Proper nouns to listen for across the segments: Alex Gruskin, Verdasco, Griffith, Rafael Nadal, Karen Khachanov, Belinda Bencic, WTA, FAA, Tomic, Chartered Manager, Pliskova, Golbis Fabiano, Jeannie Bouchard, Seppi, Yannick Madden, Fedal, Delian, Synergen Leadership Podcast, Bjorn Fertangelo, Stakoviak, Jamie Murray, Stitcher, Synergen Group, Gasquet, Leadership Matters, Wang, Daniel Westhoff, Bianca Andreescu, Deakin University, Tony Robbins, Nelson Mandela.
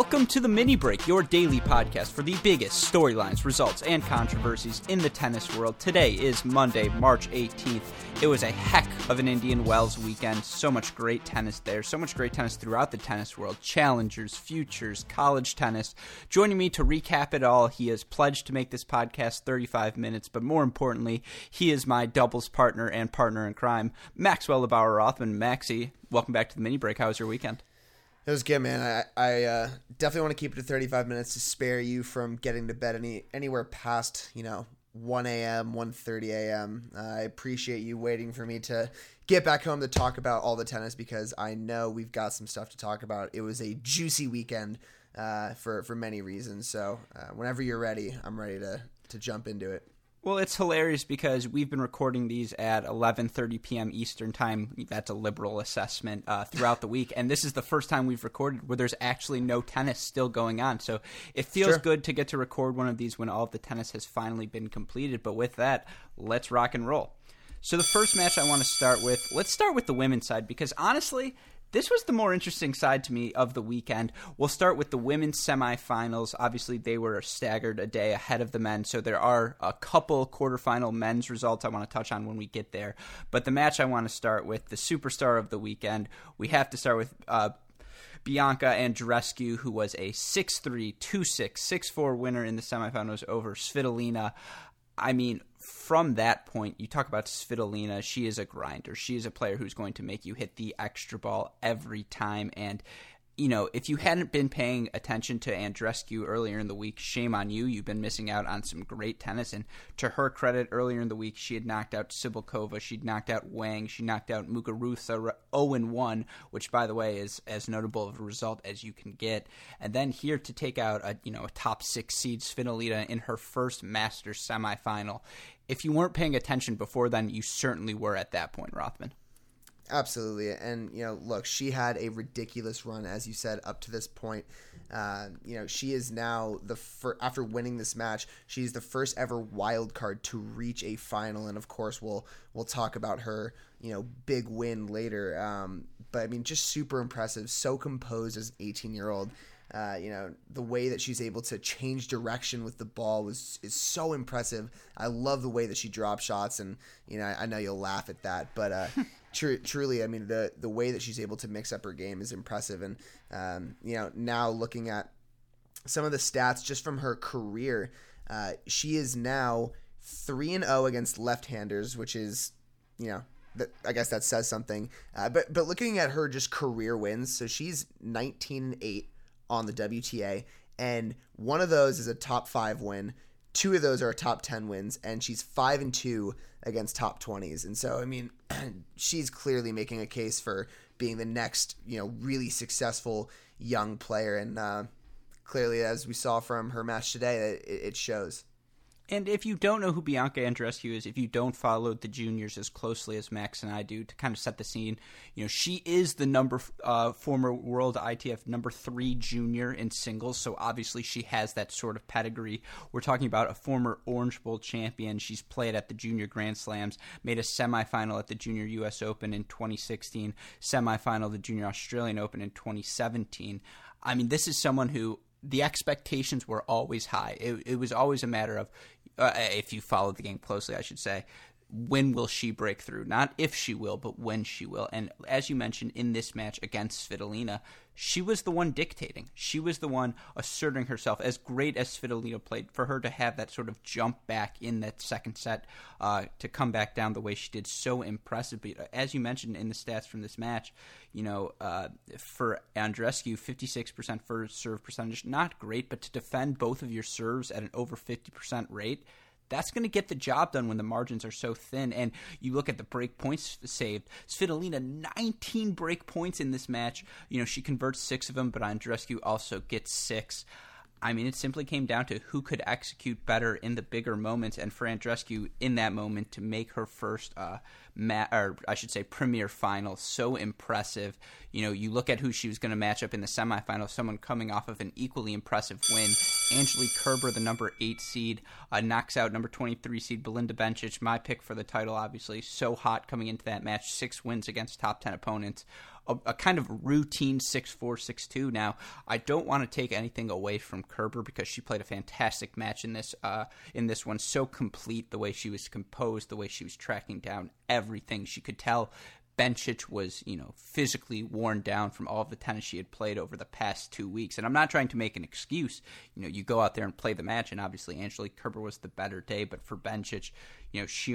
Welcome to the Mini Break, your daily podcast for the biggest storylines, results, and controversies in the tennis world. Today is Monday, March 18th. It was a heck of an Indian Wells weekend. So much great tennis there. So much great tennis throughout the tennis world. Challengers, futures, college tennis. Joining me to recap it all, he has pledged to make this podcast 35 minutes, but more importantly, he is my doubles partner and partner in crime, Maxwell LeBauer Rothman. Maxie, welcome back to the Mini Break. How was your weekend? It was good, man. I definitely want to keep it to 35 minutes to spare you from getting to bed anywhere past, 1 a.m., 1:30 a.m. I appreciate you waiting for me to get back home to talk about all the tennis because I know we've got some stuff to talk about. It was a juicy weekend for many reasons. So whenever you're ready, I'm ready to jump into it. Well, it's hilarious because we've been recording these at 11:30 p.m. Eastern time. That's a liberal assessment throughout the week. And this is the first time we've recorded where there's actually no tennis still going on. So it feels good to get to record one of these when all of the tennis has finally been completed. But with that, let's rock and roll. So the first match I want to start with, let's start with the women's side because honestly, this was the more interesting side to me of the weekend. We'll start with the women's semifinals. Obviously, they were staggered a day ahead of the men, so there are a couple quarterfinal men's results I want to touch on when we get there. But the match I want to start with, the superstar of the weekend, we have to start with Bianca Andreescu, who was a 6-3, 2-6, 6-4 winner in the semifinals over Svitolina. I mean, from that point, you talk about Svitolina, she is a grinder. She is a player who's going to make you hit the extra ball every time. And, if you hadn't been paying attention to Andreescu earlier in the week, shame on you. You've been missing out on some great tennis. And to her credit, earlier in the week, she had knocked out Sibylkova. She'd knocked out Wang. She knocked out Muguruza 0-1, which, by the way, is as notable of a result as you can get. And then here to take out a top six seed Svitolina in her first Masters semifinal. If you weren't paying attention before then, you certainly were at that point, Rothman. Absolutely. And, look, she had a ridiculous run, as you said, up to this point. She is now after winning this match, she's the first ever wild card to reach a final. And of course, we'll talk about her, big win later. But I mean, just super impressive. So composed as an 18-year-old, the way that she's able to change direction with the ball is so impressive. I love the way that she drops shots. And, I know you'll laugh at that, but, Truly, I mean, the way that she's able to mix up her game is impressive. And, now looking at some of the stats just from her career, she is now 3-0 against left-handers, which is, I guess that says something. But looking at her just career wins, so she's 19-8 on the WTA, and one of those is a top 5 win. Two of those are top 10 wins, and she's 5-2 against top 20s. And so, I mean, she's clearly making a case for being the next, really successful young player. And clearly, as we saw from her match today, it shows. And if you don't know who Bianca Andreescu is, if you don't follow the juniors as closely as Max and I do, to kind of set the scene, she is the former world ITF number 3 junior in singles, so obviously she has that sort of pedigree. We're talking about a former Orange Bowl champion. She's played at the Junior Grand Slams, made a semifinal at the Junior U.S. Open in 2016, semifinal at the Junior Australian Open in 2017. I mean, this is someone who the expectations were always high. It was always a matter of, if you followed the game closely, I should say, when will she break through? Not if she will, but when she will. And as you mentioned, in this match against Svitolina, she was the one dictating. She was the one asserting herself. As great as Svitolina played, for her to have that sort of jump back in that second set to come back down the way she did, so impressive. But as you mentioned in the stats from this match, for Andreescu, 56% first serve percentage, not great, but to defend both of your serves at an over 50% rate, that's going to get the job done when the margins are so thin. And you look at the break points saved. Svitolina, 19 break points in this match. She converts 6 of them, but Andreescu also gets 6. I mean, it simply came down to who could execute better in the bigger moments. And for Andreescu, in that moment, to make her first, premier final, so impressive. You look at who she was going to match up in the semifinals, someone coming off of an equally impressive win. Angelique Kerber, the number 8 seed, knocks out number 23 seed Belinda Bencic, my pick for the title, obviously. So hot coming into that match, 6 wins against top 10 opponents. A kind of routine 6-4, 6-2. Now, I don't want to take anything away from Kerber because she played a fantastic match in this one. So complete, the way she was composed, the way she was tracking down everything. She could tell Bencic was, physically worn down from all of the tennis she had played over the past 2 weeks. And I'm not trying to make an excuse. You go out there and play the match, and obviously Angelique Kerber was the better day. But for Bencic, she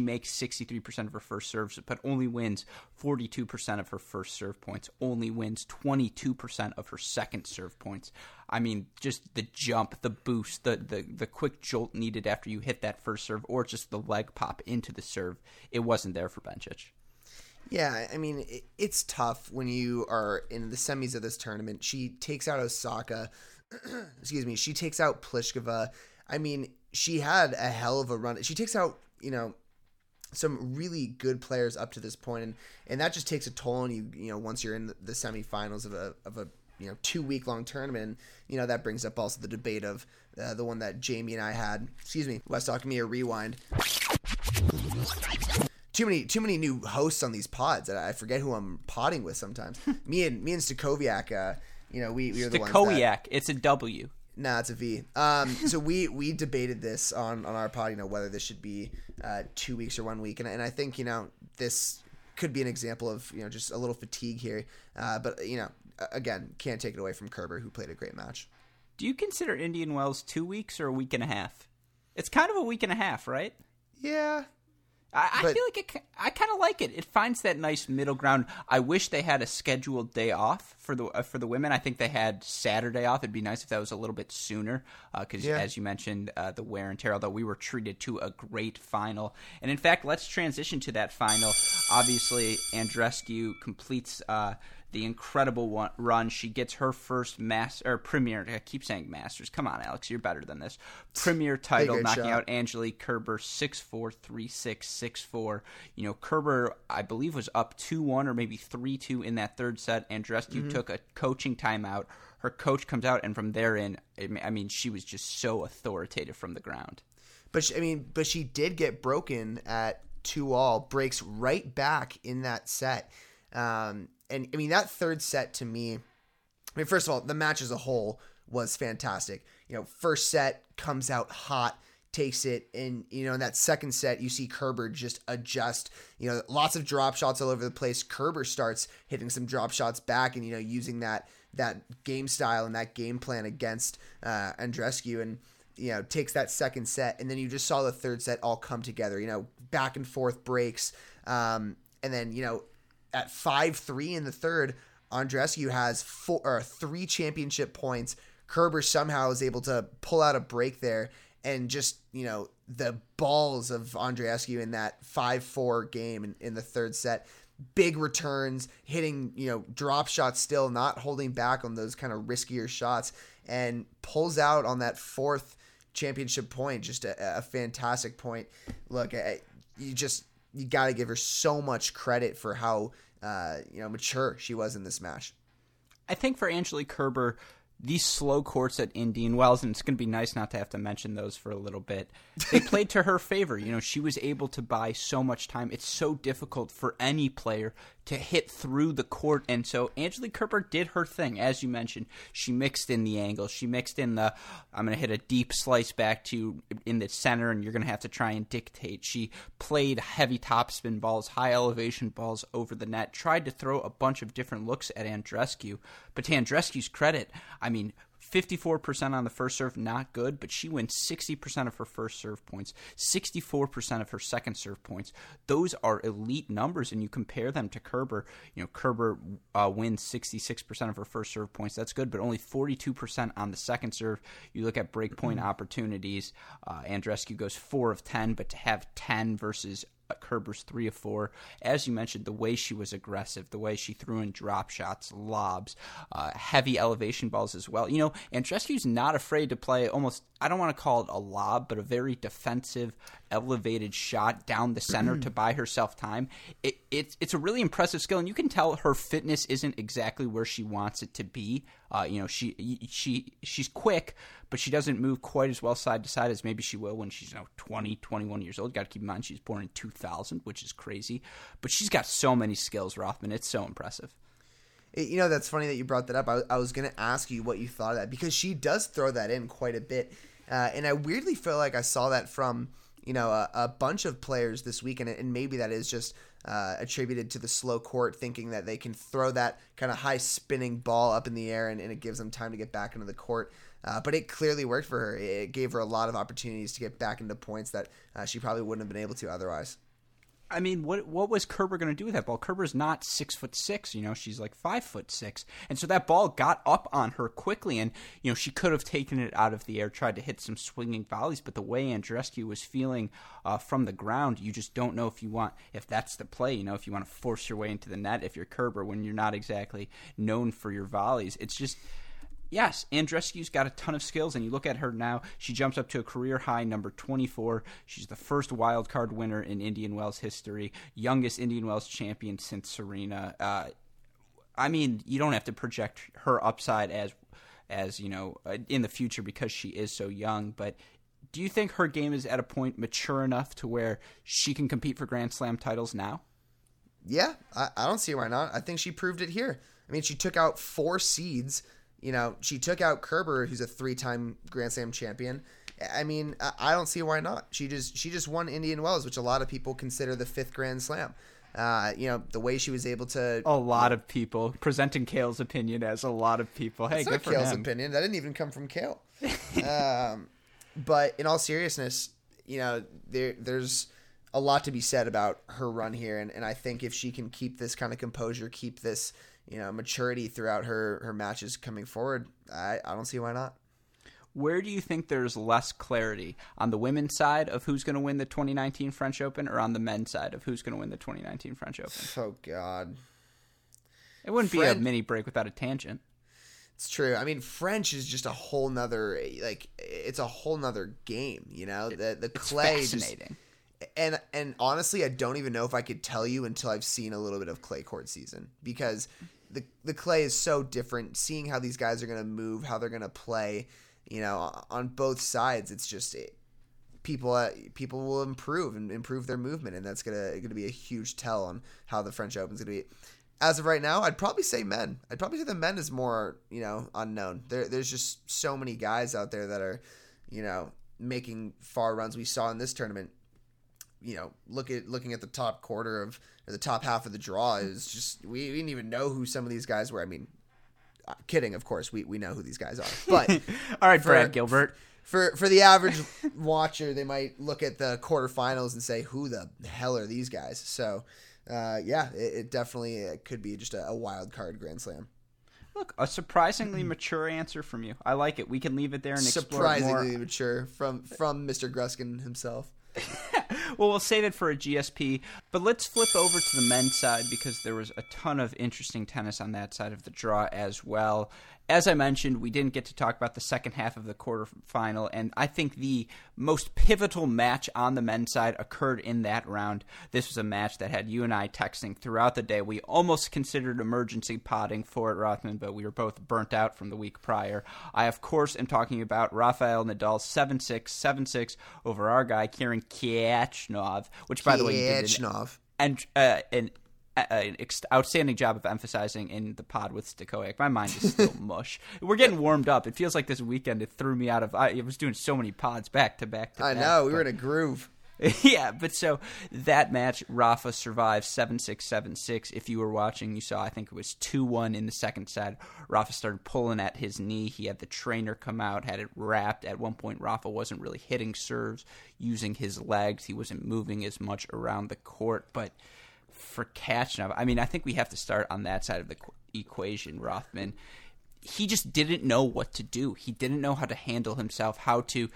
makes 63% of her first serves, but only wins 42% of her first serve points, only wins 22% of her second serve points. I mean, just the jump, the boost, the quick jolt needed after you hit that first serve, or just the leg pop into the serve. It wasn't there for Bencic. Yeah, I mean, it's tough when you are in the semis of this tournament. She takes out Osaka. Excuse me. She takes out Pliskova. I mean, she had a hell of a run. She takes out, some really good players up to this point, and that just takes a toll on you, once you're in the semifinals of a 2 week long tournament. And, that brings up also the debate of the one that Jamie and I had. Excuse me. West Octomia Rewind. Too many new hosts on these pods. I forget who I'm podding with sometimes. me and Stakoviak, we are the ones. Stakoviak, it's a W. Nah, it's a V. So we debated this on our pod, whether this should be 2 weeks or 1 week, and I think this could be an example of just a little fatigue here, but again, can't take it away from Kerber, who played a great match. Do you consider Indian Wells 2 weeks or a week and a half? It's kind of a week and a half, right? Yeah. I feel like I kind of like it. It finds that nice middle ground. I wish they had a scheduled day off for the women. I think they had Saturday off. It'd be nice if that was a little bit sooner because, as you mentioned, the wear and tear, although we were treated to a great final. And, in fact, let's transition to that final. Obviously, Andreescu completes the incredible run. She gets her first premier. I keep saying Masters. Come on, Alex, you're better than this. Premier title, knocking out Angelique Kerber 6-4, 3-6, 6-4. Kerber, I believe, was up 2-1 or maybe 3-2 in that third set. Andreescu took a coaching timeout. Her coach comes out, and from there in, I mean, she was just so authoritative from the ground. But she did get broken at 2-all. Breaks right back in that set. And, I mean, that third set to me, first of all, the match as a whole was fantastic. First set comes out hot, takes it, and, in that second set, you see Kerber just adjust. Lots of drop shots all over the place. Kerber starts hitting some drop shots back and, using that game style and that game plan against Andreescu and, takes that second set. And then you just saw the third set all come together, back and forth breaks. And then, at 5-3 in the third, Andreescu has 3 championship points. Kerber somehow is able to pull out a break there, and just, the balls of Andreescu in that 5-4 game in the third set. Big returns, hitting, drop shots still, not holding back on those kind of riskier shots, and pulls out on that fourth championship point, just a fantastic point. Look, you got to give her so much credit for how mature she was in this match. I think for Angelique Kerber, these slow courts at Indian Wells, and it's going to be nice not to have to mention those for a little bit, they played to her favor. She was able to buy so much time. It's so difficult for any player to hit through the court, and so Angelique Kerber did her thing. As you mentioned, she mixed in the angle. She mixed in the, I'm going to hit a deep slice back to you in the center, and you're going to have to try and dictate. She played heavy topspin balls, high elevation balls over the net, tried to throw a bunch of different looks at Andreescu, but to Andreescu's credit, 54% on the first serve, not good, but she wins 60% of her first serve points, 64% of her second serve points. Those are elite numbers, and you compare them to Kerber. Kerber wins 66% of her first serve points. That's good, but only 42% on the second serve. You look at breakpoint opportunities. Andreescu goes 4 of 10, but to have 10 versus Kerber's 3 of 4. As you mentioned, the way she was aggressive, the way she threw in drop shots, lobs, heavy elevation balls as well. Andreescu's not afraid to play almost, I don't want to call it a lob, but a very defensive, elevated shot down the center to buy herself time. It's a really impressive skill, and you can tell her fitness isn't exactly where she wants it to be. She's quick, but she doesn't move quite as well side to side as maybe she will when she's 20, 21 years old. Got to keep in mind she was born in 2000, which is crazy. But she's got so many skills, Rothman. It's so impressive. That's funny that you brought that up. I was going to ask you what you thought of that because she does throw that in quite a bit. And I weirdly feel like I saw that from a bunch of players this week, and maybe that is just attributed to the slow court, thinking that they can throw that kind of high spinning ball up in the air and it gives them time to get back into the court. But it clearly worked for her. It gave her a lot of opportunities to get back into points that she probably wouldn't have been able to otherwise. I mean, what was Kerber going to do with that ball? Kerber's not 6'6", she's 5'6", and so that ball got up on her quickly, and she could have taken it out of the air, tried to hit some swinging volleys, but the way Andreescu was feeling from the ground, you just don't know if that's the play. If you want to force your way into the net, if you're Kerber, when you're not exactly known for your volleys, it's just. Yes, Andreescu's got a ton of skills, and you look at her now, she jumps up to a career-high number 24. She's the first wild card winner in Indian Wells history, youngest Indian Wells champion since Serena. You don't have to project her upside as in the future because she is so young, but do you think her game is at a point mature enough to where she can compete for Grand Slam titles now? Yeah, I don't see why not. I think she proved it here. I mean, she took out four seeds. She took out Kerber, who's a three-time Grand Slam champion. I mean, I don't see why not. She just won Indian Wells, which a lot of people consider the fifth Grand Slam. The way she was able to... A lot of people. Presenting Kale's opinion as a lot of people. Hey, good for Kale's opinion. That didn't even come from Kale. But in all seriousness, there's a lot to be said about her run here. And I think if she can keep this kind of composure, keep this... maturity throughout her matches coming forward, I don't see why not. Where do you think there's less clarity? On the women's side of who's going to win the 2019 French Open, or on the men's side of who's going to win the 2019 French Open? Oh, God. It wouldn't be a mini break without a tangent. It's true. I mean, French is just a whole nother, it's a whole nother game, The clay is fascinating. And honestly, I don't even know if I could tell you until I've seen a little bit of clay court season because the clay is so different. Seeing how these guys are going to move, how they're going to play, on both sides, it's just people will improve and improve their movement, and that's going to be a huge tell on how the French Open's going to be. As of right now, I'd probably say men. I'd probably say the men is more unknown. There's just so many guys out there that are making far runs. We saw in this tournament. Looking at the top quarter of or the top half of the draw is just we didn't even know who some of these guys were. I mean, kidding, of course we know who these guys are. But all right, Brad Gilbert. For the average watcher, they might look at the quarterfinals and say, "Who the hell are these guys?" So, it definitely could be just a wild card Grand Slam. Look, a surprisingly mature answer from you. I like it. We can leave it there and explore more. Surprisingly mature from Mr. Gruskin himself. Well, we'll save it for a GSP, but let's flip over to the men's side because there was a ton of interesting tennis on that side of the draw as well. As I mentioned, we didn't get to talk about the second half of the quarterfinal, and I think the most pivotal match on the men's side occurred in that round. This was a match that had you and I texting throughout the day. We almost considered emergency potting for it, Rothman, but we were both burnt out from the week prior. I, of course, am talking about Rafael Nadal 7-6, 7-6 over our guy, Karen Khachanov, which, by the way, you did an outstanding job of emphasizing in the pod with Stakoviak. My mind is still mush. We're getting warmed up. It feels like this weekend it threw me out of – I was doing so many pods back to back. I know. We were in a groove. Yeah, but so that match, Rafa survived 7-6, 7-6. If you were watching, you saw I think it was 2-1 in the second set. Rafa started pulling at his knee. He had the trainer come out, had it wrapped. At one point, Rafa wasn't really hitting serves, using his legs. He wasn't moving as much around the court, but – for Khachanov, I mean, I think we have to start on that side of the equation, Rothman. He just didn't know what to do. He didn't know how to handle himself, how to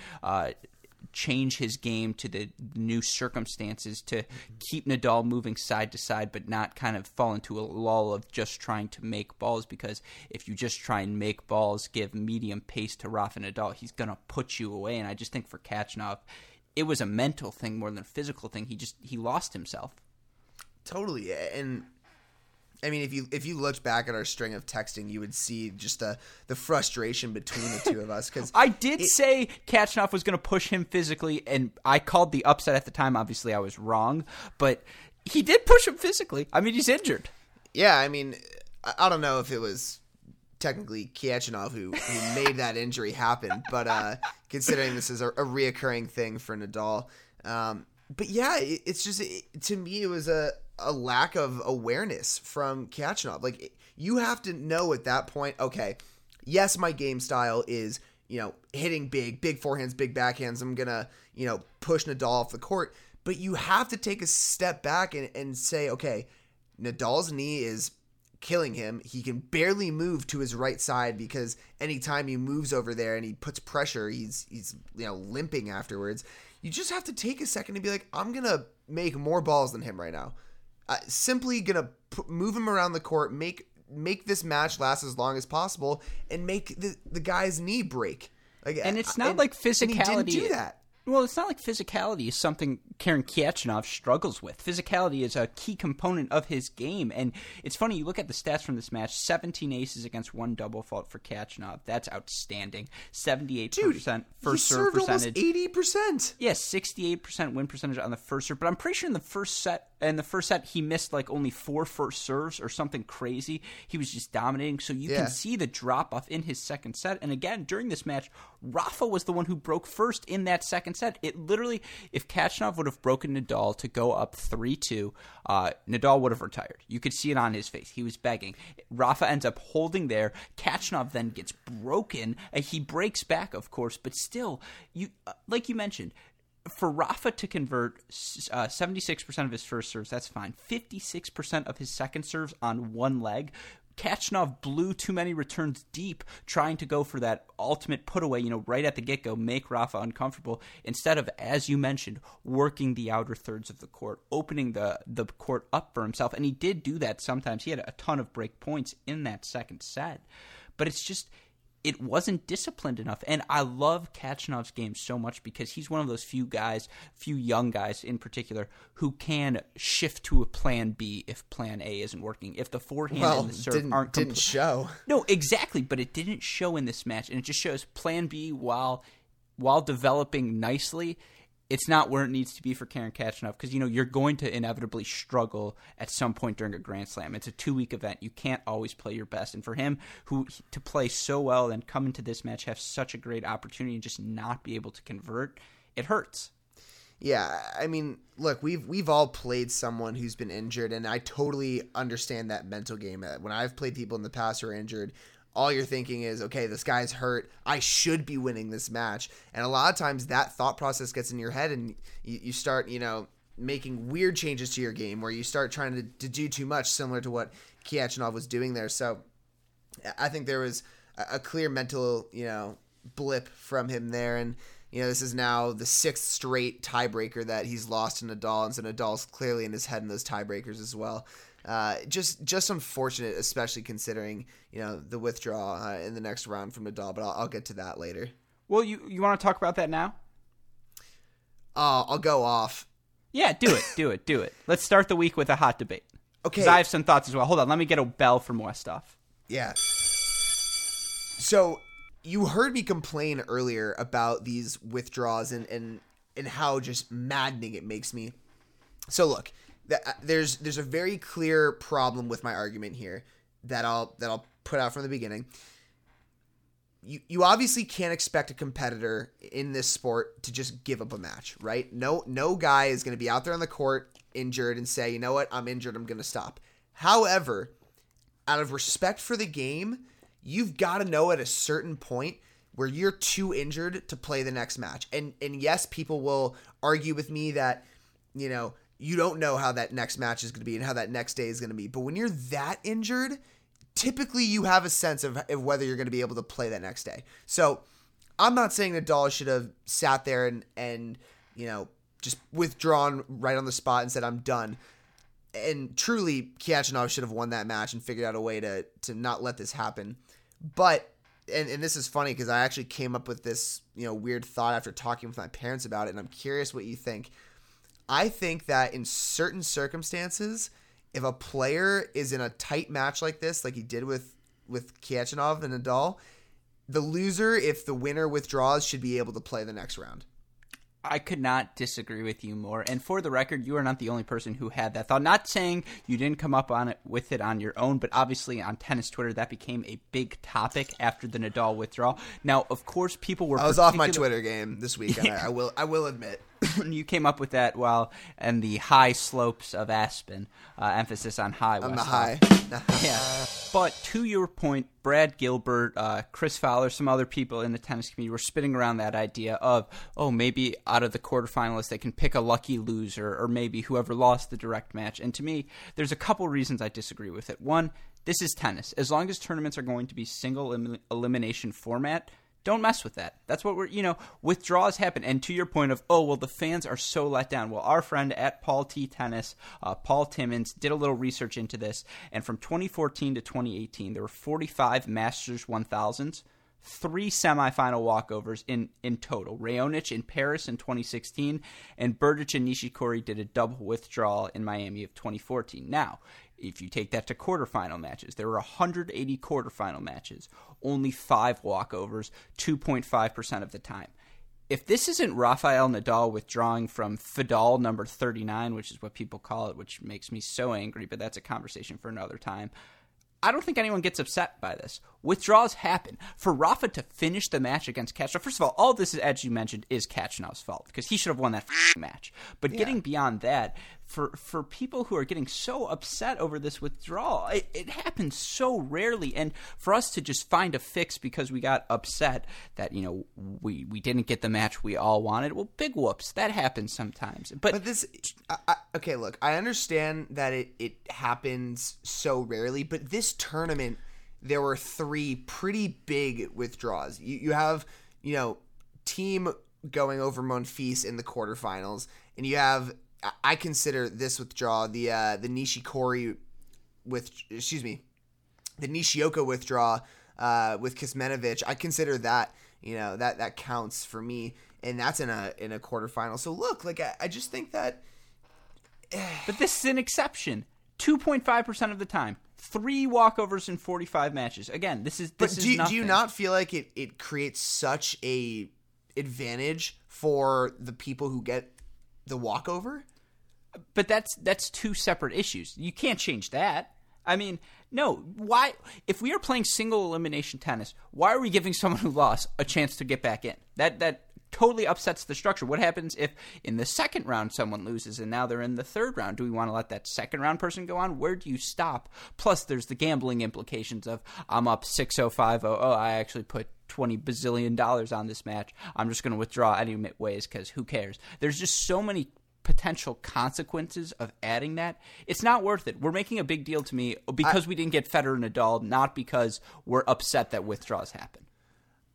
change his game to the new circumstances, to keep Nadal moving side to side but not kind of fall into a lull of just trying to make balls, because if you just try and make balls, give medium pace to Rafa Nadal, he's going to put you away. And I just think for Khachanov, it was a mental thing more than a physical thing. He lost himself. Totally, and I mean, if you looked back at our string of texting, you would see just the frustration between the two of us. Because I did say Khachanov was going to push him physically, and I called the upset at the time. Obviously, I was wrong, but he did push him physically. I mean, he's injured. Yeah, I mean, I don't know if it was technically Khachanov who made that injury happen, but considering this is a reoccurring thing for Nadal. But yeah, to me, it was a lack of awareness from Khachanov. Like, you have to know at that point, okay, yes, my game style is, hitting big forehands, big backhands. I'm going to, push Nadal off the court. But you have to take a step back and say, okay, Nadal's knee is killing him. He can barely move to his right side because anytime he moves over there and he puts pressure, he's limping afterwards. You just have to take a second to be like, I'm going to make more balls than him right now. Simply going to move him around the court, make this match last as long as possible, and make the guy's knee break. Like, and it's not like physicality. And he didn't do that. Well, it's not like physicality is something Karen Khachanov struggles with. Physicality is a key component of his game. And it's funny, you look at the stats from this match, 17 aces against one double fault for Khachanov. That's outstanding. 78% first serve percentage. He served almost 80%. Yes, 68% win percentage on the first serve. But I'm pretty sure in the first set, he missed like only 4 first serves or something crazy. He was just dominating. So you can see the drop-off in his second set. And again, during this match, Rafa was the one who broke first in that second set. It literally, if Khachanov would have broken Nadal to go up 3-2, Nadal would have retired. You could see it on his face. He was begging. Rafa ends up holding there. Khachanov then gets broken. He breaks back, of course, but still, like you mentioned, for Rafa to convert 76% of his first serves, that's fine. 56% of his second serves on one leg. Khachanov blew too many returns deep trying to go for that ultimate put away, right at the get-go, make Rafa uncomfortable, instead of, as you mentioned, working the outer thirds of the court, opening the court up for himself. And he did do that sometimes. He had a ton of break points in that second set. But it's just, it wasn't disciplined enough. And I love Khachanov's game so much because he's one of those few young guys in particular, who can shift to a plan B if plan A isn't working. If the forehand and the serve aren't complete. Didn't show. No, exactly. But it didn't show in this match. And it just shows plan B, while developing nicely, it's not where it needs to be for Karen Khachanov because, you're going to inevitably struggle at some point during a Grand Slam. It's a 2-week event. You can't always play your best. And for him to play so well and come into this match, have such a great opportunity and just not be able to convert, it hurts. Yeah, I mean, look, we've all played someone who's been injured, and I totally understand that mental game. When I've played people in the past who are injured, all you're thinking is, okay, this guy's hurt. I should be winning this match. And a lot of times that thought process gets in your head and you start, making weird changes to your game where you start trying to do too much, similar to what Khachanov was doing there. So I think there was a clear mental, blip from him there. And, this is now the 6th straight tiebreaker that he's lost to Nadal. And so Nadal's clearly in his head in those tiebreakers as well. Just unfortunate, especially considering, the withdrawal in the next round from Nadal, but I'll get to that later. Well, you want to talk about that now? I'll go off. Yeah, do it. Let's start the week with a hot debate. Okay. Because I have some thoughts as well. Hold on, let me get a bell from Westoff. Yeah. So you heard me complain earlier about these withdrawals and how just maddening it makes me. So look, there's a very clear problem with my argument here that I'll put out from the beginning. You obviously can't expect a competitor in this sport to just give up a match, right? No guy is going to be out there on the court injured and say, you know what, I'm injured, I'm going to stop. However, out of respect for the game, you've got to know at a certain point where you're too injured to play the next match. And yes, people will argue with me that, you don't know how that next match is going to be and how that next day is going to be. But when you're that injured, typically you have a sense of whether you're going to be able to play that next day. So I'm not saying Nadal should have sat there and just withdrawn right on the spot and said, I'm done. And truly, Khachanov should have won that match and figured out a way to not let this happen. But, and this is funny because I actually came up with this, weird thought after talking with my parents about it. And I'm curious what you think. I think that in certain circumstances, if a player is in a tight match like this, like he did with Khachanov and Nadal, the loser, if the winner withdraws, should be able to play the next round. I could not disagree with you more. And for the record, you are not the only person who had that thought. Not saying you didn't come up on it with it on your own, but obviously on tennis Twitter, that became a big topic after the Nadal withdrawal. Now, of course, people were – I was off my Twitter game this weekend, yeah. I will admit. You came up with that while in the high slopes of Aspen, emphasis on high. On the high. Yeah. But to your point, Brad Gilbert, Chris Fowler, some other people in the tennis community were spitting around that idea of, oh, maybe out of the quarterfinalists they can pick a lucky loser or maybe whoever lost the direct match. And to me, there's a couple reasons I disagree with it. One, this is tennis. As long as tournaments are going to be single elimination format, don't mess with that. That's what we're, withdrawals happen. And to your point of, oh, well, the fans are so let down. Well, our friend at Paul T Tennis, Paul Timmons, did a little research into this. And from 2014 to 2018, there were 45 Masters 1000s, 3 semifinal walkovers in total. Raonic in Paris in 2016, and Berdych and Nishikori did a double withdrawal in Miami of 2014. Now, if you take that to quarterfinal matches, there were 180 quarterfinal matches, only 5 walkovers, 2.5% of the time. If this isn't Rafael Nadal withdrawing from Fedal number 39, which is what people call it, which makes me so angry, but that's a conversation for another time, I don't think anyone gets upset by this. Withdrawals happen. For Rafa to finish the match against Khachanov, first of all this is, as you mentioned, is Khachanov's fault because he should have won that match. But yeah. Getting beyond that, for people who are getting so upset over this withdrawal, it happens so rarely. And for us to just find a fix because we got upset that, we didn't get the match we all wanted, well, big whoops. That happens sometimes. But this – okay, look, I understand that it happens so rarely, but this tournament – there were 3 pretty big withdrawals. You have, Thiem going over Monfils in the quarterfinals, and you have, I consider this withdrawal the Nishikori the Nishioka withdrawal with Kismenovic. I consider that, that counts for me, and that's in a quarterfinal. So look, like I just think that, but this is an exception. 2.5% of the time. 3 walkovers in 45 matches. Again, this is nothing. Do you not feel like it creates such a advantage for the people who get the walkover? But that's 2 separate issues. You can't change that. I mean, no. Why? If we are playing single elimination tennis, why are we giving someone who lost a chance to get back in? That totally upsets the structure. What happens if in the second round someone loses and now they're in the third round? Do we want to let that second round person go on? Where do you stop? Plus, there's the gambling implications of I'm up 6-0, 5-0. Oh, I actually put $20 bazillion on this match. I'm just going to withdraw anyways because who cares? There's just so many potential consequences of adding that. It's not worth it. We're making a big deal to me because we didn't get Federer and Nadal, not because we're upset that withdrawals happen.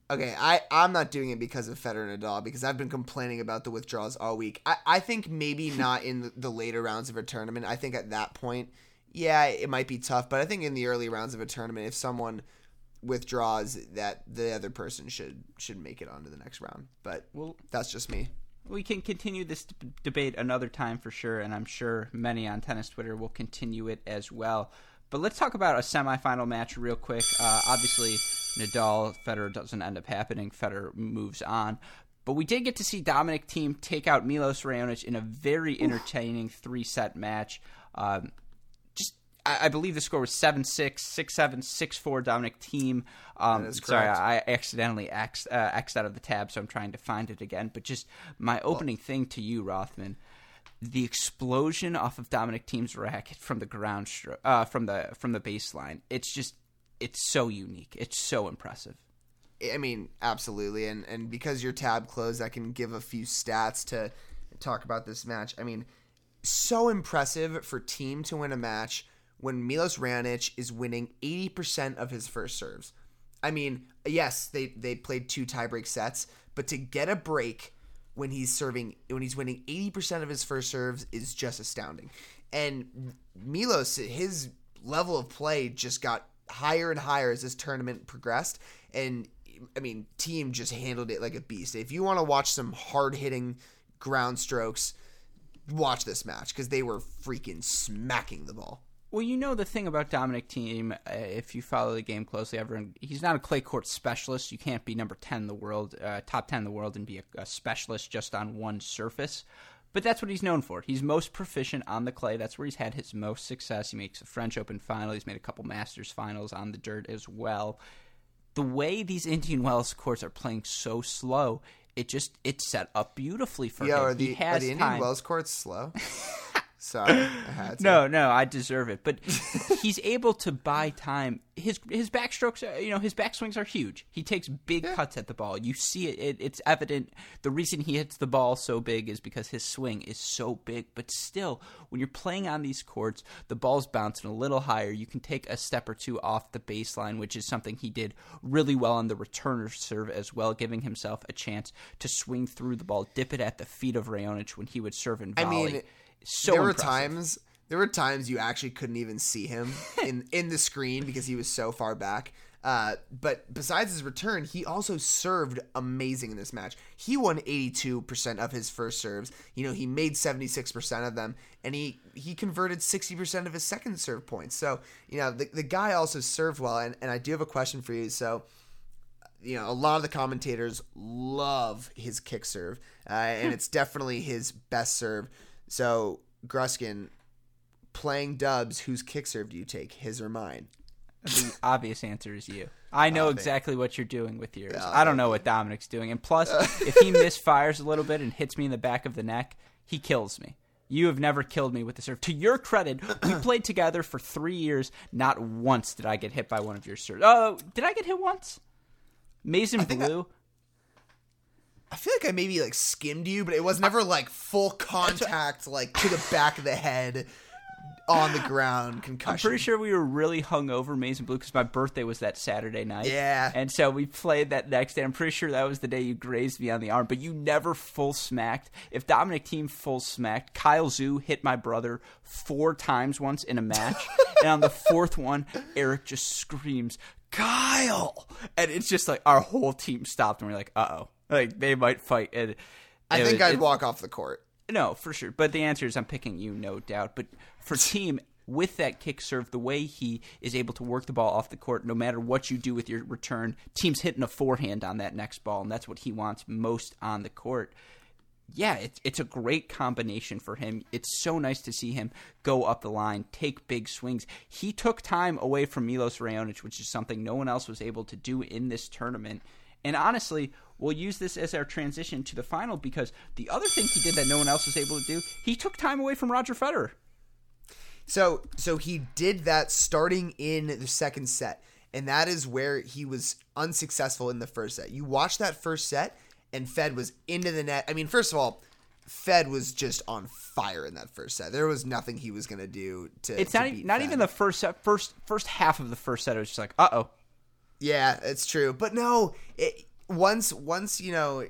Okay, I'm not doing it because of Federer and Nadal because I've been complaining about the withdrawals all week. I think maybe not in the later rounds of a tournament. I think at that point, yeah, it might be tough. But I think in the early rounds of a tournament, if someone withdraws, that the other person should make it on to the next round. But that's just me. We can continue this debate another time for sure, and I'm sure many on tennis Twitter will continue it as well. But let's talk about a semifinal match real quick. Obviously, Nadal, Federer doesn't end up happening. Federer moves on. But we did get to see Dominic Thiem take out Milos Raonic in a very entertaining 3-set match. I believe the score was 7-6, 6-7, 6-4 Dominic Thiem. Sorry, I accidentally X'd out of the tab, so I'm trying to find it again. But just my opening thing to you, Rothman. The explosion off of Dominic Thiem's racket from the ground, from the baseline. It's so unique. It's so impressive. I mean, absolutely. And because your tab closed, I can give a few stats to talk about this match. I mean, so impressive for Thiem to win a match when Milos Raonic is winning 80% of his first serves. I mean, yes, they played 2 tiebreak sets, but to get a break when he's winning 80% of his first serves is just astounding. And Milos, his level of play just got higher and higher as this tournament progressed. And I mean, Thiem just handled it like a beast. If you want to watch some hard hitting ground strokes, watch this match because they were freaking smacking the ball. Well, you know the thing about Dominic Thiem, if you follow the game closely, everyone, he's not a clay court specialist. You can't be number 10 in the world, top 10 in the world, and be a specialist just on one surface. But that's what he's known for. He's most proficient on the clay. That's where he's had his most success. He makes the French Open final. He's made a couple Masters finals on the dirt as well. The way these Indian Wells courts are playing so slow, it's set up beautifully for him. Are the Indian Wells courts slow? Sorry, I had to. No, I deserve it. But he's able to buy time. His backstrokes, his backswings are huge. He takes big cuts at the ball. You see it. It's evident. The reason he hits the ball so big is because his swing is so big. But still, when you're playing on these courts, the ball's bouncing a little higher. You can take a step or two off the baseline, which is something he did really well on the returner serve as well, giving himself a chance to swing through the ball, dip it at the feet of Raonic when he would serve in volley. There were times you actually couldn't even see him in the screen because he was so far back. But besides his return, he also served amazing in this match. He won 82% of his first serves. He made 76% of them, and he converted 60% of his second serve points. So, the guy also served well, and I do have a question for you. So, a lot of the commentators love his kick serve, and it's definitely his best serve. So, Gruskin, playing dubs, whose kick serve do you take, his or mine? The obvious answer is you. I know exactly what you're doing with yours. I don't know what Dominic's doing. And plus, if he misfires a little bit and hits me in the back of the neck, he kills me. You have never killed me with a serve. To your credit, we played together for 3 years. Not once did I get hit by one of your serves. Oh, did I get hit once? Mason Blue? I feel like I maybe skimmed you, but it was never full contact, to the back of the head, on the ground, concussion. I'm pretty sure we were really hungover, Maize and Blue, because my birthday was that Saturday night. Yeah. And so we played that next day. I'm pretty sure that was the day you grazed me on the arm, but you never full smacked. If Dominic Thiem full smacked, Kyle Zhu hit my brother 4 times once in a match, and on the 4th one, Eric just screams, Kyle! And it's just our whole team stopped, and we're like, uh-oh. They might fight. And I think I'd walk off the court. No, for sure. But the answer is I'm picking you, no doubt. But for Thiem, with that kick serve, the way he is able to work the ball off the court, no matter what you do with your return, Team's hitting a forehand on that next ball, and that's what he wants most on the court. Yeah, it's a great combination for him. It's so nice to see him go up the line, take big swings. He took time away from Milos Raonic, which is something no one else was able to do in this tournament. And honestly, we'll use this as our transition to the final because the other thing he did that no one else was able to do, he took time away from Roger Federer. So he did that starting in the second set, and that is where he was unsuccessful in the first set. You watched that first set, and Fed was into the net. I mean, first of all, Fed was just on fire in that first set. There was nothing he was going to do to It's not, to beat not Fed. Even the first set. First half of the first set, it was just like, uh-oh. Yeah, it's true. But no, once he had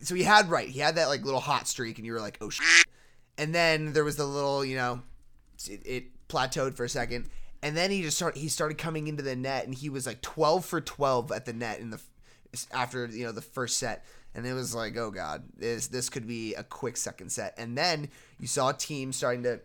that little hot streak, and you were like, oh shit. And then there was the little it plateaued for a second, and then he started coming into the net, and he was 12 for 12 at the net after the first set, and it was like, oh god, this could be a quick second set. And then you saw a team starting to.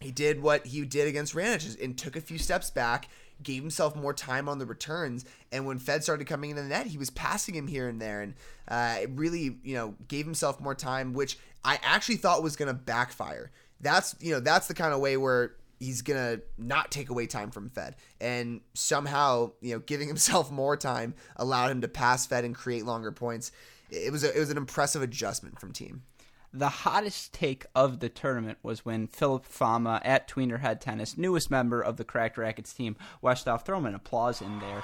He did what he did against Raonic and took a few steps back, gave himself more time on the returns, and when Fed started coming into the net, he was passing him here and there, and it really, gave himself more time, which I actually thought was going to backfire. That's the kind of way where he's going to not take away time from Fed, and somehow, giving himself more time allowed him to pass Fed and create longer points. It was an impressive adjustment from Thiem. The hottest take of the tournament was when Philip Fama at Tweener Head Tennis, newest member of the Cracked Rackets team, washed off. Throw him an applause in there.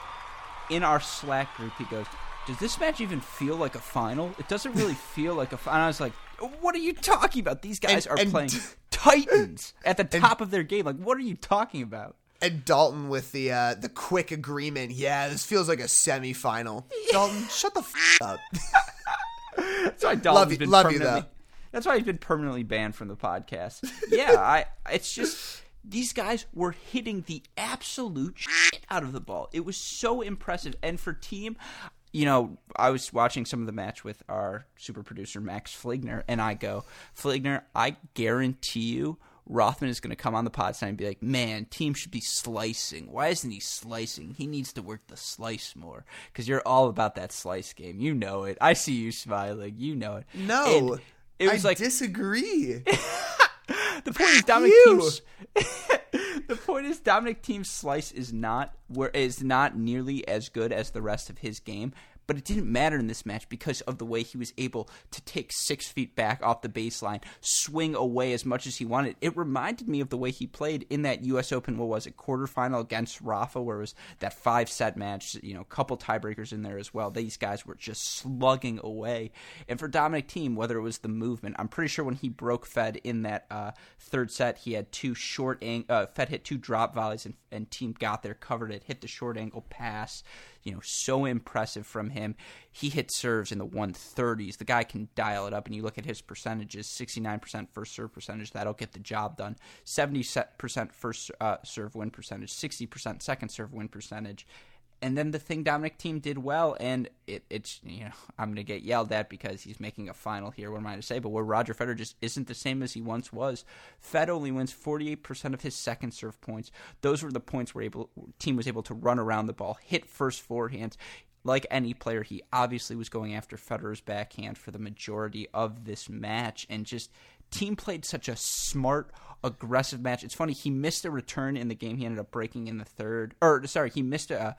In our Slack group, he goes, does this match even feel like a final? It doesn't really feel like a final. And I was like, what are you talking about? These guys are playing titans at the top of their game. What are you talking about? And Dalton with the quick agreement, yeah, this feels like a semifinal. Yeah. Dalton, shut the f*** up. That's why Dalton's been permanently... That's why he's been permanently banned from the podcast. Yeah, it's just these guys were hitting the absolute shit out of the ball. It was so impressive. And for Thiem, I was watching some of the match with our super producer, Max Fligner, and I go, Fligner, I guarantee you Rothman is going to come on the pod tonight and be like, man, Thiem should be slicing. Why isn't he slicing? He needs to work the slice more, because you're all about that slice game. You know it. I see you smiling. You know it. No, I disagree. The point is Dominic Thiem's slice is not nearly as good as the rest of his game. But it didn't matter in this match because of the way he was able to take 6 feet back off the baseline, swing away as much as he wanted. It reminded me of the way he played in that U.S. Open, quarterfinal against Rafa, where it was that 5-set match, a couple tiebreakers in there as well. These guys were just slugging away. And for Dominic Thiem, whether it was the movement, I'm pretty sure when he broke Fed in that third set, he had two short Fed hit two drop volleys, and Thiem got there, covered it, hit the short angle pass. So impressive from him. He hit serves in the 130s. The guy can dial it up, and you look at his percentages, 69% first serve percentage. That'll get the job done. 70% first serve win percentage, 60% second serve win percentage. And then the thing Dominic Thiem did well, and it's I'm going to get yelled at because he's making a final here. What am I to say? But where Roger Federer just isn't the same as he once was. Fed only wins 48% of his second serve points. Those were the points where Thiem was able to run around the ball, hit first forehands. Like any player, he obviously was going after Federer's backhand for the majority of this match, and just Thiem played such a smart, aggressive match. It's funny, he missed a return in the game. He ended up breaking in the third. He missed a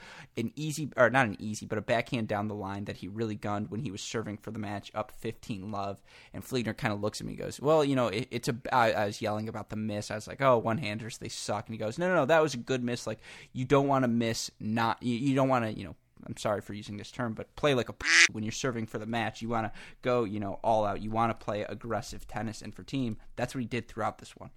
backhand down the line that he really gunned when he was serving for the match, up 15-love. And Fleetner kind of looks at me and goes, well, I was yelling about the miss. I was like, oh, one-handers, they suck. And he goes, no, that was a good miss. Like, you don't want to miss, I'm sorry for using this term, but play like a when you're serving for the match. You want to go, all out. You want to play aggressive tennis, and for Thiem, that's what he did throughout this one.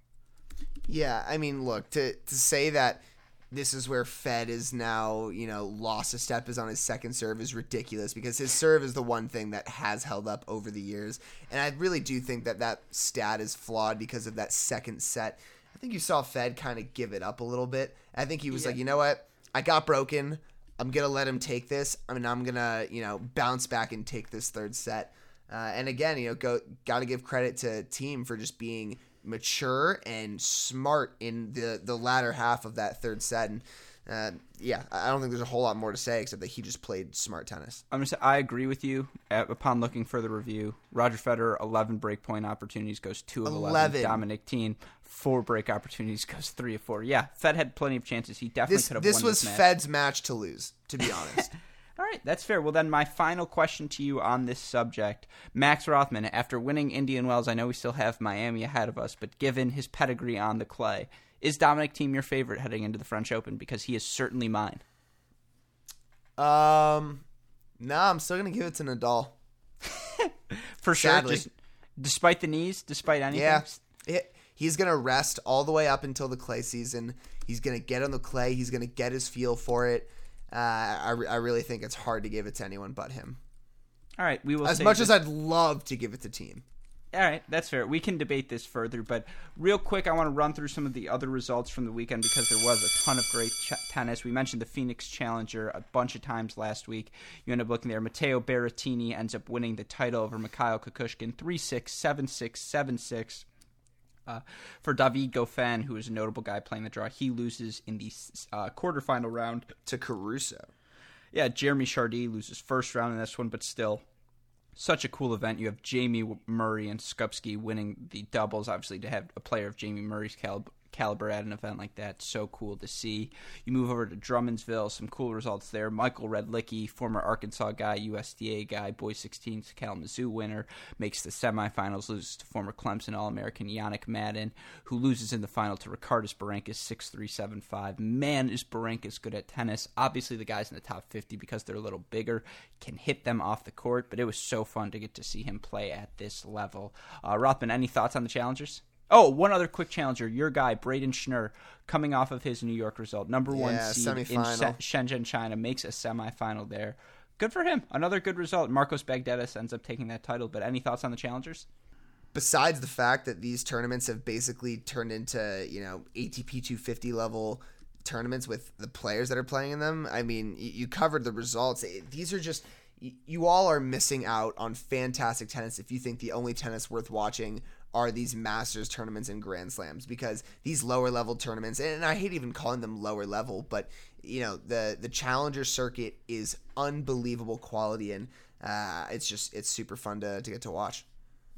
Yeah, I mean, look, to say that this is where Fed is now, lost a step is on his second serve is ridiculous, because his serve is the one thing that has held up over the years, and I really do think that stat is flawed because of that second set. I think you saw Fed kind of give it up a little bit. I think he was like, you know what, I got broken. I'm going to let him take this. I mean, I'm going to, bounce back and take this third set. And again, got to give credit to Thiem for just being mature and smart in the latter half of that third set. And, I don't think there's a whole lot more to say except that he just played smart tennis. I'm going to say I agree with you. Upon looking further review, Roger Federer, 11 breakpoint opportunities, goes 2 of 11. Dominic Thiem, 4 break opportunities, goes 3 of 4. Yeah, Fed had plenty of chances. He definitely could have won this match. This was Fed's match to lose, to be honest. All right, that's fair. Well, then my final question to you on this subject. Max Rothman, after winning Indian Wells, I know we still have Miami ahead of us, but given his pedigree on the clay, is Dominic Thiem your favorite heading into the French Open? Because he is certainly mine. I'm still going to give it to Nadal. For sadly. Sure. Just despite the knees, despite anything? Yeah. He's going to rest all the way up until the clay season. He's going to get on the clay. He's going to get his feel for it. I really think it's hard to give it to anyone but him. All right. We will. As much as I'd love to give it to Thiem. All right, that's fair. We can debate this further, but real quick, I want to run through some of the other results from the weekend because there was a ton of great tennis. We mentioned the Phoenix Challenger a bunch of times last week. You end up looking there. Matteo Berrettini ends up winning the title over Mikhail Kukushkin, 3-6, 7-6, 7-6. For David Goffin, who is a notable guy playing the draw, he loses in the quarterfinal round to Caruso. Yeah, Jeremy Chardy loses first round in this one, but still. Such a cool event. You have Jamie Murray and Skupski winning the doubles. Obviously, to have a player of Jamie Murray's caliber at an event like that, so cool to see. You move over to Drummondsville, some cool results there. Michael Redlicky, former Arkansas guy, USDA guy, boys 16s Kalamazoo winner, makes the semifinals, loses to former Clemson All-American Yannick Madden, who loses in the final to Ricardas Berankis, 6-3, 7-5. Man, is Berankis good at tennis. Obviously, the guys in the top 50, because they're a little bigger, can hit them off the court, but it was so fun to get to see him play at this level. Rothman, any thoughts on the challengers? Oh, one other quick challenger. Your guy, Braden Schnurr, coming off of his New York result. Number one seed semifinal in Shenzhen, China, makes a semifinal there. Good for him. Another good result. Marcos Baghdatis ends up taking that title. But any thoughts on the challengers? Besides the fact that these tournaments have basically turned into, ATP 250 level tournaments with the players that are playing in them, I mean, you covered the results. These are just... you all are missing out on fantastic tennis if you think the only tennis worth watching are these Masters tournaments and Grand Slams, because these lower level tournaments, and I hate even calling them lower level, but you know, the Challenger circuit is unbelievable quality, and it's super fun to get to watch.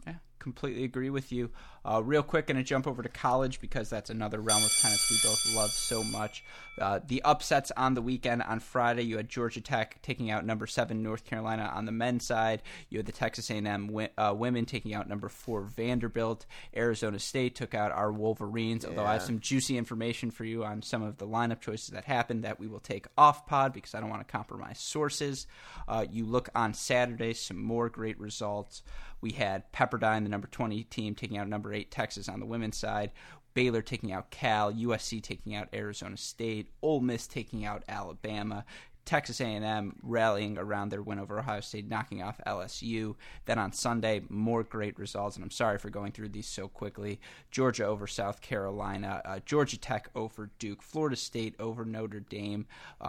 Yeah, completely agree with you. Real quick, going to jump over to college because that's another realm of tennis we both love so much. The upsets on the weekend. On Friday, you had Georgia Tech taking out number 7 North Carolina on the men's side. You had the Texas A&M women taking out number 4 Vanderbilt. Arizona State took out our Wolverines, although I have some juicy information for you on some of the lineup choices that happened that we will take off pod because I don't want to compromise sources. You look on Saturday, some more great results. We had Pepperdine, the number 20 team, taking out number 8 Texas on the women's side, Baylor taking out Cal, USC taking out Arizona State, Ole Miss taking out Alabama, Texas A&M rallying around their win over Ohio State, knocking off LSU. Then on Sunday, more great results, and I'm sorry for going through these so quickly. Georgia over South Carolina, Georgia Tech over Duke, Florida State over Notre Dame,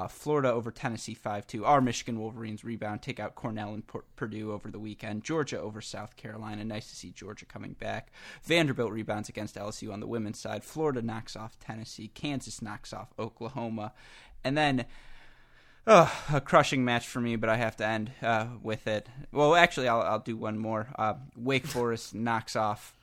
Florida over Tennessee 5-2. Our Michigan Wolverines rebound, take out Cornell and Purdue over the weekend. Georgia over South Carolina. Nice to see Georgia coming back. Vanderbilt rebounds against LSU on the women's side. Florida knocks off Tennessee. Kansas knocks off Oklahoma. And then a crushing match for me, but I have to end with it. Well, actually, I'll do one more. Wake Forest knocks off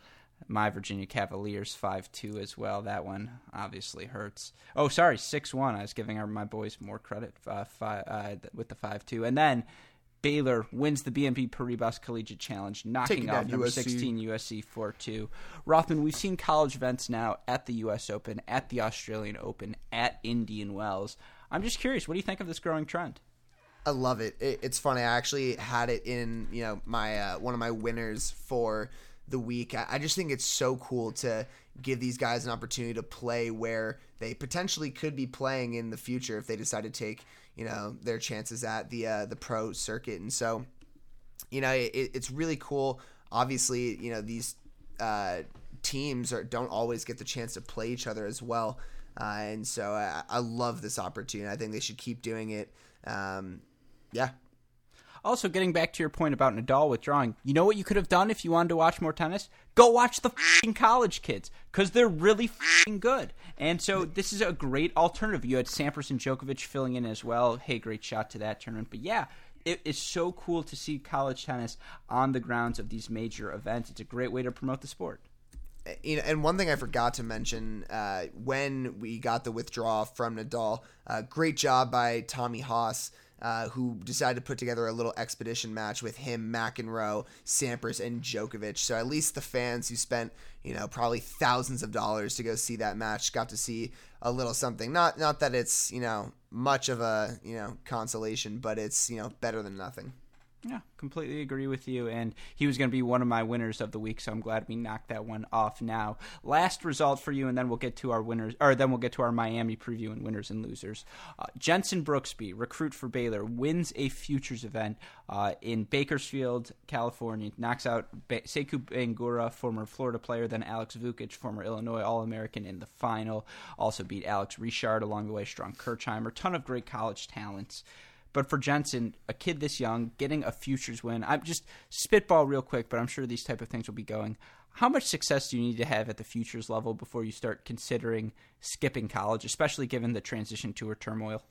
my Virginia Cavaliers 5-2 as well. That one obviously hurts. Oh, sorry, 6-1. I was giving my boys more credit with the 5-2. And then Baylor wins the BNP Paribas Collegiate Challenge, knocking off number 16 USC 4-2. Rothman, we've seen college events now at the U.S. Open, at the Australian Open, at Indian Wells. I'm just curious, what do you think of this growing trend? I love it. It's funny. I actually had it in, you know, my one of my winners for the week. I just think it's so cool to give these guys an opportunity to play where they potentially could be playing in the future if they decide to take, you know, their chances at the pro circuit. And so, you know, it's really cool. Obviously, you know, these teams don't always get the chance to play each other as well. And so I love this opportunity. I think they should keep doing it. Yeah. Also, getting back to your point about Nadal withdrawing, you know what you could have done if you wanted to watch more tennis? Go watch the f***ing college kids because they're really f***ing good. And so this is a great alternative. You had Sampras and Djokovic filling in as well. Hey, great shot to that tournament. But, yeah. It is so cool to see college tennis on the grounds of these major events. It's a great way to promote the sport. You know, and one thing I forgot to mention, when we got the withdrawal from Nadal, great job by Tommy Haas, who decided to put together a little expedition match with him, McEnroe, Sampras, and Djokovic. So at least the fans who spent, you know, probably thousands of dollars to go see that match got to see a little something. Not that it's, you know, much of a, you know, consolation, but it's, you know, better than nothing. Yeah, completely agree with you, and he was going to be one of my winners of the week, so I'm glad we knocked that one off now. Last result for you, and then we'll get to our winners, or then we'll get to our Miami preview and winners and losers. Jensen Brooksby, recruit for Baylor, wins a futures event in Bakersfield, California, knocks out Sekou Bangura, former Florida player, then Alex Vukic, former Illinois All-American, in the final. Also beat Alex Richard along the way, Strong Kirchheimer, ton of great college talents. But for Jensen, a kid this young, getting a futures win, I'm just spitball real quick, but I'm sure these type of things will be going. How much success do you need to have at the futures level before you start considering skipping college, especially given the transition tour turmoil?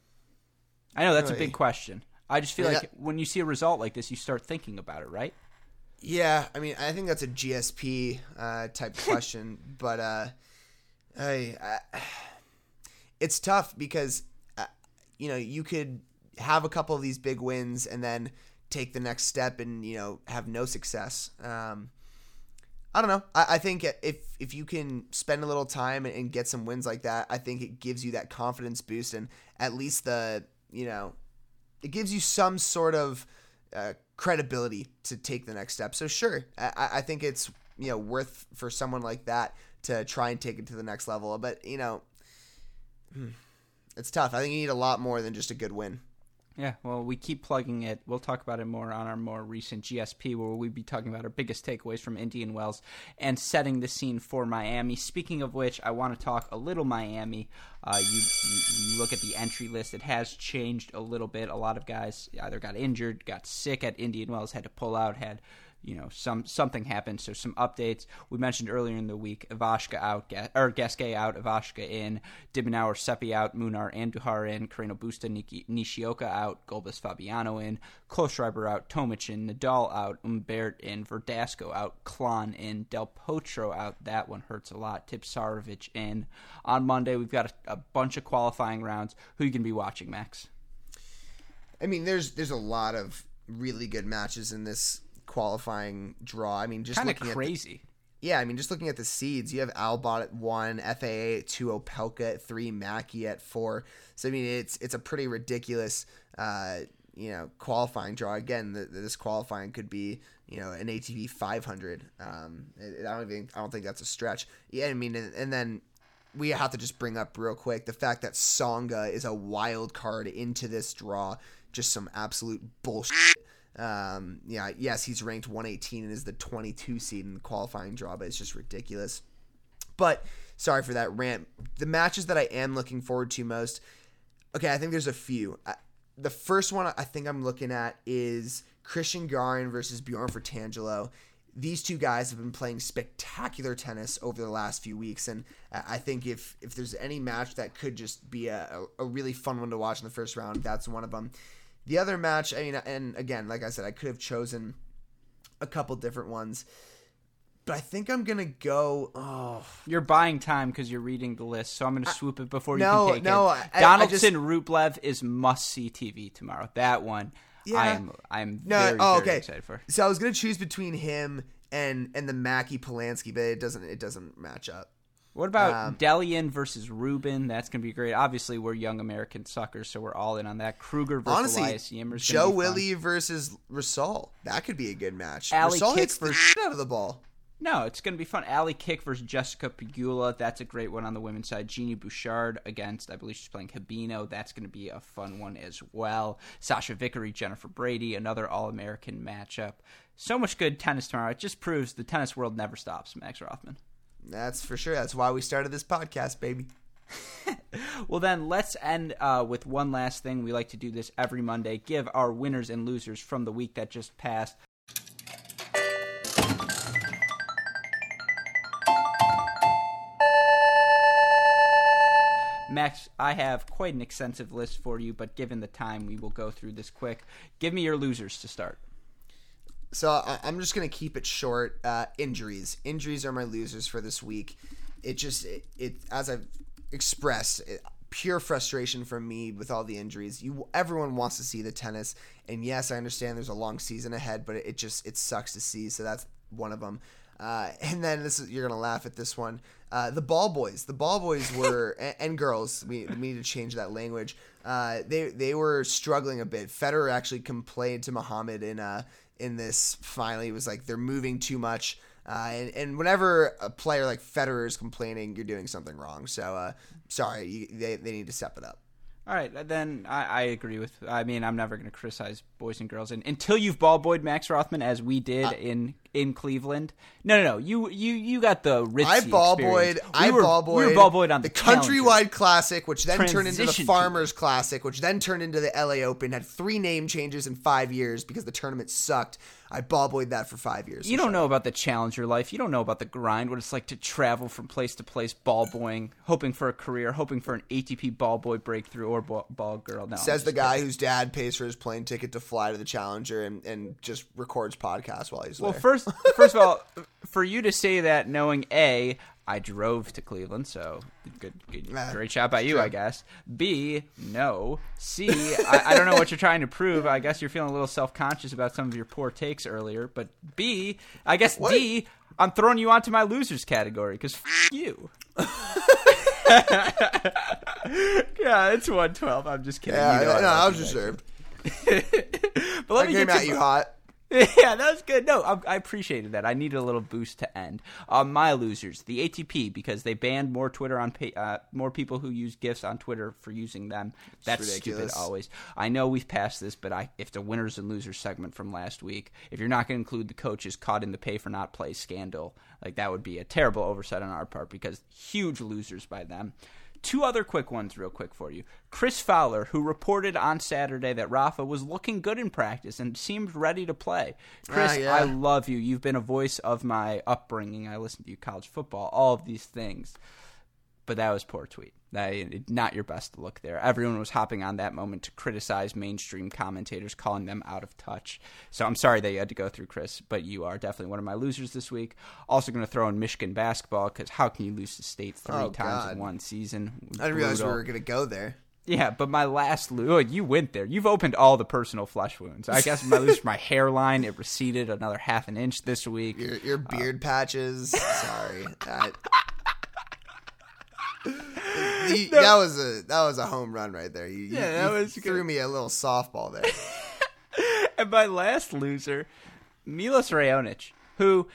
I know that's a big question. I just feel like when you see a result like this, you start thinking about it, right? Yeah, I mean, I think that's a GSP type question, but it's tough because, you know, you could have a couple of these big wins and then take the next step and, you know, have no success. I don't know. I think if you can spend a little time and get some wins like that, I think it gives you that confidence boost and at least you know, it gives you some sort of credibility to take the next step. So sure, I think it's, you know, worth for someone like that to try and take it to the next level. But, you know, it's tough. I think you need a lot more than just a good win. Yeah, well, we keep plugging it. We'll talk about it more on our more recent GSP, where we'll be talking about our biggest takeaways from Indian Wells and setting the scene for Miami. Speaking of which, I want to talk a little Miami. You look at the entry list. It has changed a little bit. A lot of guys either got injured, got sick at Indian Wells, had to pull out, had... you know, something happened, so some updates. We mentioned earlier in the week, Ivashka out, Gasquet out, Ivashka in, Dibnauer, Seppi out, Munar and Duhar in, Carreno Busta, Nishioka out, Golbis Fabiano in, Kohlschreiber out, Tomic in, Nadal out, Umbert in, Verdasco out, Klon in, Del Potro out. That one hurts a lot. Tipsarevic in. On Monday, we've got a bunch of qualifying rounds. Who are you going to be watching, Max? I mean, there's a lot of really good matches in this qualifying draw. I mean, just kind of crazy. Yeah, I mean, just looking at the seeds, you have Albot at 1, FAA at 2, Opelka at 3, Mackie at 4. So I mean, it's a pretty ridiculous, qualifying draw. Again, this qualifying could be, an ATP 500. I don't think that's a stretch. Yeah, I mean, and then we have to just bring up real quick the fact that Tsonga is a wild card into this draw. Just some absolute bullshit. Yes, he's ranked 118 and is the 22 seed in the qualifying draw, but it's just ridiculous. But sorry for that rant. The matches that I am looking forward to most, okay, I think there's a few. The first one I think I'm looking at is Christian Garin versus Bjorn Fertangelo. These two guys have been playing spectacular tennis over the last few weeks, and I think if there's any match that could just be a really fun one to watch in the first round, that's one of them. The other match, I mean, and again, like I said, I could have chosen a couple different ones, but I think I'm going to go... Oh. You're buying time because you're reading the list, so I'm going to swoop it before you can take it. Donaldson-Rublev is must-see TV tomorrow. That one I'm very excited for. So I was going to choose between him and the Mackie-Polanski, but it doesn't match up. What about Delian versus Rubin? That's going to be great. Obviously, we're young American suckers, so we're all in on that. Kruger versus Elias Yimmer's. Joe Willie versus Russell. That could be a good match. Russell hits the shit out of the ball. No, it's going to be fun. Allie Kick versus Jessica Pegula. That's a great one on the women's side. Jeannie Bouchard against, I believe she's playing Habino. That's going to be a fun one as well. Sasha Vickery, Jennifer Brady, another All-American matchup. So much good tennis tomorrow. It just proves the tennis world never stops, Max Rothman. That's for sure. That's why we started this podcast, baby. Well, then let's end with one last thing. We like to do this every Monday. Give our winners and losers from the week that just passed. Max, I have quite an extensive list for you, but given the time, we will go through this quick. Give me your losers to start. So I'm just going to keep it short. Injuries are my losers for this week. It as I've expressed, pure frustration from me with all the injuries. Everyone wants to see the tennis, and yes, I understand there's a long season ahead, but it sucks to see. So that's one of them. And then you're going to laugh at this one. The ball boys. The ball boys were – and girls. We need to change that language. They were struggling a bit. Federer actually complained to Muhammad in this final. He was like, they're moving too much. And whenever a player like Federer is complaining, you're doing something wrong. So they need to step it up. All right, then I agree with. I mean, I'm never going to criticize boys and girls, and until you've ball boyed Max Rothman as we did in Cleveland. No, you got the ritzy. We were ball boyed on the Countrywide Classic, which then turned into the Farmers Classic, which then turned into the LA Open. Had 3 name changes in 5 years because the tournament sucked. I ball boyed that for 5 years. You don't know about the challenger life. You don't know about the grind, what it's like to travel from place to place, ball boying, hoping for a career, hoping for an ATP ball boy breakthrough or ball girl. No, says the guy whose dad pays for his plane ticket to fly to the challenger and just records podcasts while he's there. Well, first of all, for you to say that knowing I drove to Cleveland, so good great shot by you, true. I guess. B, no. C, I don't know what you're trying to prove. I guess you're feeling a little self-conscious about some of your poor takes earlier. But B, I guess what? D, I'm throwing you onto my losers category because you. Yeah, it's 112. I'm just kidding. Yeah, you know, I was reserved. But let me get you hot. Yeah, that was good. No, I appreciated that. I needed a little boost to end. My losers, the ATP, because they banned more Twitter on more people who use GIFs on Twitter for using them. That's stupid always. I know we've passed this, but if the winners and losers segment from last week, if you're not going to include the coaches caught in the pay for not play scandal, like that would be a terrible oversight on our part because huge losers by them. Two other quick ones real quick for you. Chris Fowler, who reported on Saturday that Rafa was looking good in practice and seemed ready to play. Chris, yeah. I love you. You've been a voice of my upbringing. I listened to you, college football, all of these things. But that was poor tweet. Not your best look there. Everyone was hopping on that moment to criticize mainstream commentators, calling them out of touch. So I'm sorry that you had to go through, Chris, but you are definitely one of my losers this week. Also going to throw in Michigan basketball because how can you lose to State three times in one season? Brutal. I didn't realize we were going to go there. Yeah, but my last you went there. You've opened all the personal flesh wounds. I guess my loose my hairline, it receded another half an inch this week. Your beard patches. Sorry. That was a home run right there. You threw me a little softball there. And my last loser, Milos Raonic, who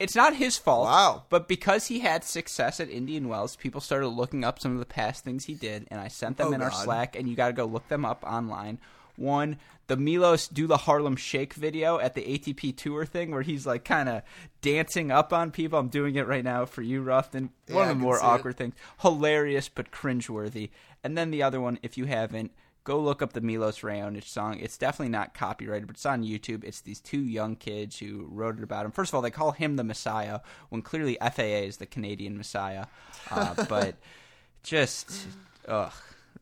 it's not his fault, but because he had success at Indian Wells, people started looking up some of the past things he did, and I sent them in our Slack, and you got to go look them up online. One, the Milos do the Harlem Shake video at the ATP Tour thing where he's like kind of dancing up on people. I'm doing it right now for you, Ruffin. One of the more awkward things. Hilarious but cringeworthy. And then the other one, if you haven't, go look up the Milos Raonic song. It's definitely not copyrighted, but it's on YouTube. It's these two young kids who wrote it about him. First of all, they call him the Messiah when clearly FAA is the Canadian Messiah. But just ugh.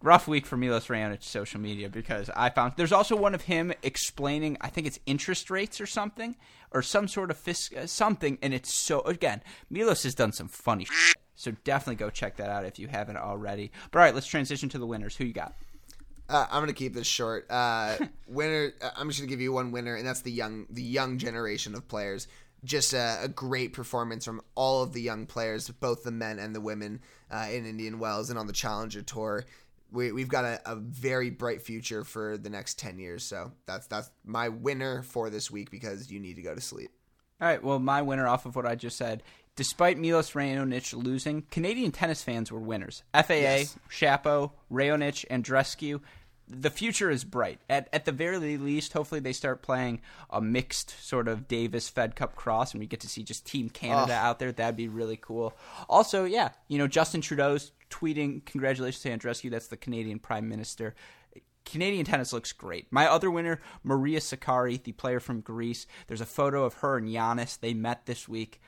Rough week for Milos Raonic's social media because I found – there's also one of him explaining – I think it's interest rates or something or some sort of something, and it's so – again, Milos has done some funny shit, so definitely go check that out if you haven't already. But all right, let's transition to the winners. Who you got? I'm going to keep this short. Winner – I'm just going to give you one winner, and that's the young generation of players. Just a great performance from all of the young players, both the men and the women in Indian Wells and on the Challenger Tour. We've got a very bright future for the next 10 years. So that's my winner for this week because you need to go to sleep. All right. Well, my winner off of what I just said, despite Milos Raonic losing, Canadian tennis fans were winners. FAA, yes. Chapeau, Raonic, Andreescu. The future is bright. At the very least, hopefully they start playing a mixed sort of Davis Fed Cup cross and we get to see just Team Canada out there. That'd be really cool. Also, yeah, Justin Trudeau's tweeting, congratulations to Andreescu. That's the Canadian Prime Minister. Canadian tennis looks great. My other winner, Maria Sakkari, the player from Greece. There's a photo of her and Giannis. They met this week.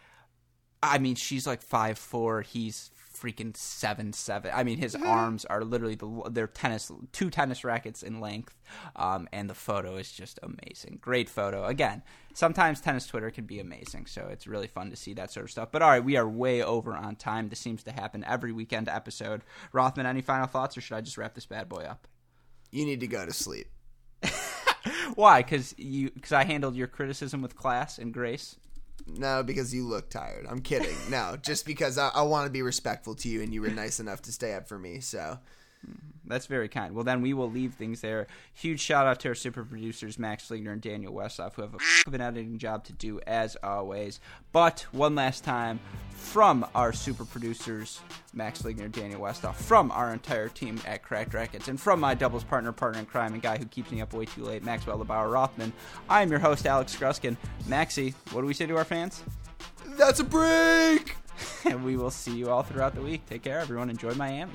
I mean, she's like 5'4". He's freaking 7'7". I mean, his arms are literally two tennis rackets in length, and the photo is just amazing. Great photo. Again, sometimes tennis Twitter can be amazing, so it's really fun to see that sort of stuff. But all right, we are way over on time. This seems to happen every weekend episode. Rothman, any final thoughts, or should I just wrap this bad boy up? You need to go to sleep. Why? Because I handled your criticism with class and grace. No, because you look tired. I'm kidding. No, just because I want to be respectful to you and you were nice enough to stay up for me. So that's very kind. Well, then we will leave things there. Huge shout out to our super producers, Max Fligner and Daniel Westhoff, who have an editing job to do as always. But one last time from our super producers, Max Fligner, Daniel Westhoff, from our entire team at Cracked Rackets, and from my doubles partner in crime and guy who keeps me up way too late, Maxwell LeBauer Rothman, I am your host, Alex Gruskin. Maxie, what do we say to our fans? That's a break! And we will see you all throughout the week. Take care, everyone. Enjoy Miami.